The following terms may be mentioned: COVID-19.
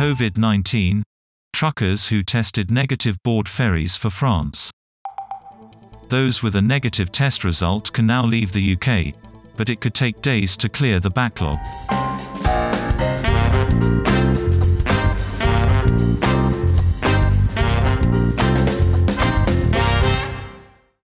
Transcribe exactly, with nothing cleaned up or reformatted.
COVID nineteen – truckers who tested negative board ferries for France. Those with a negative test result can now leave the U K, but it could take days to clear the backlog.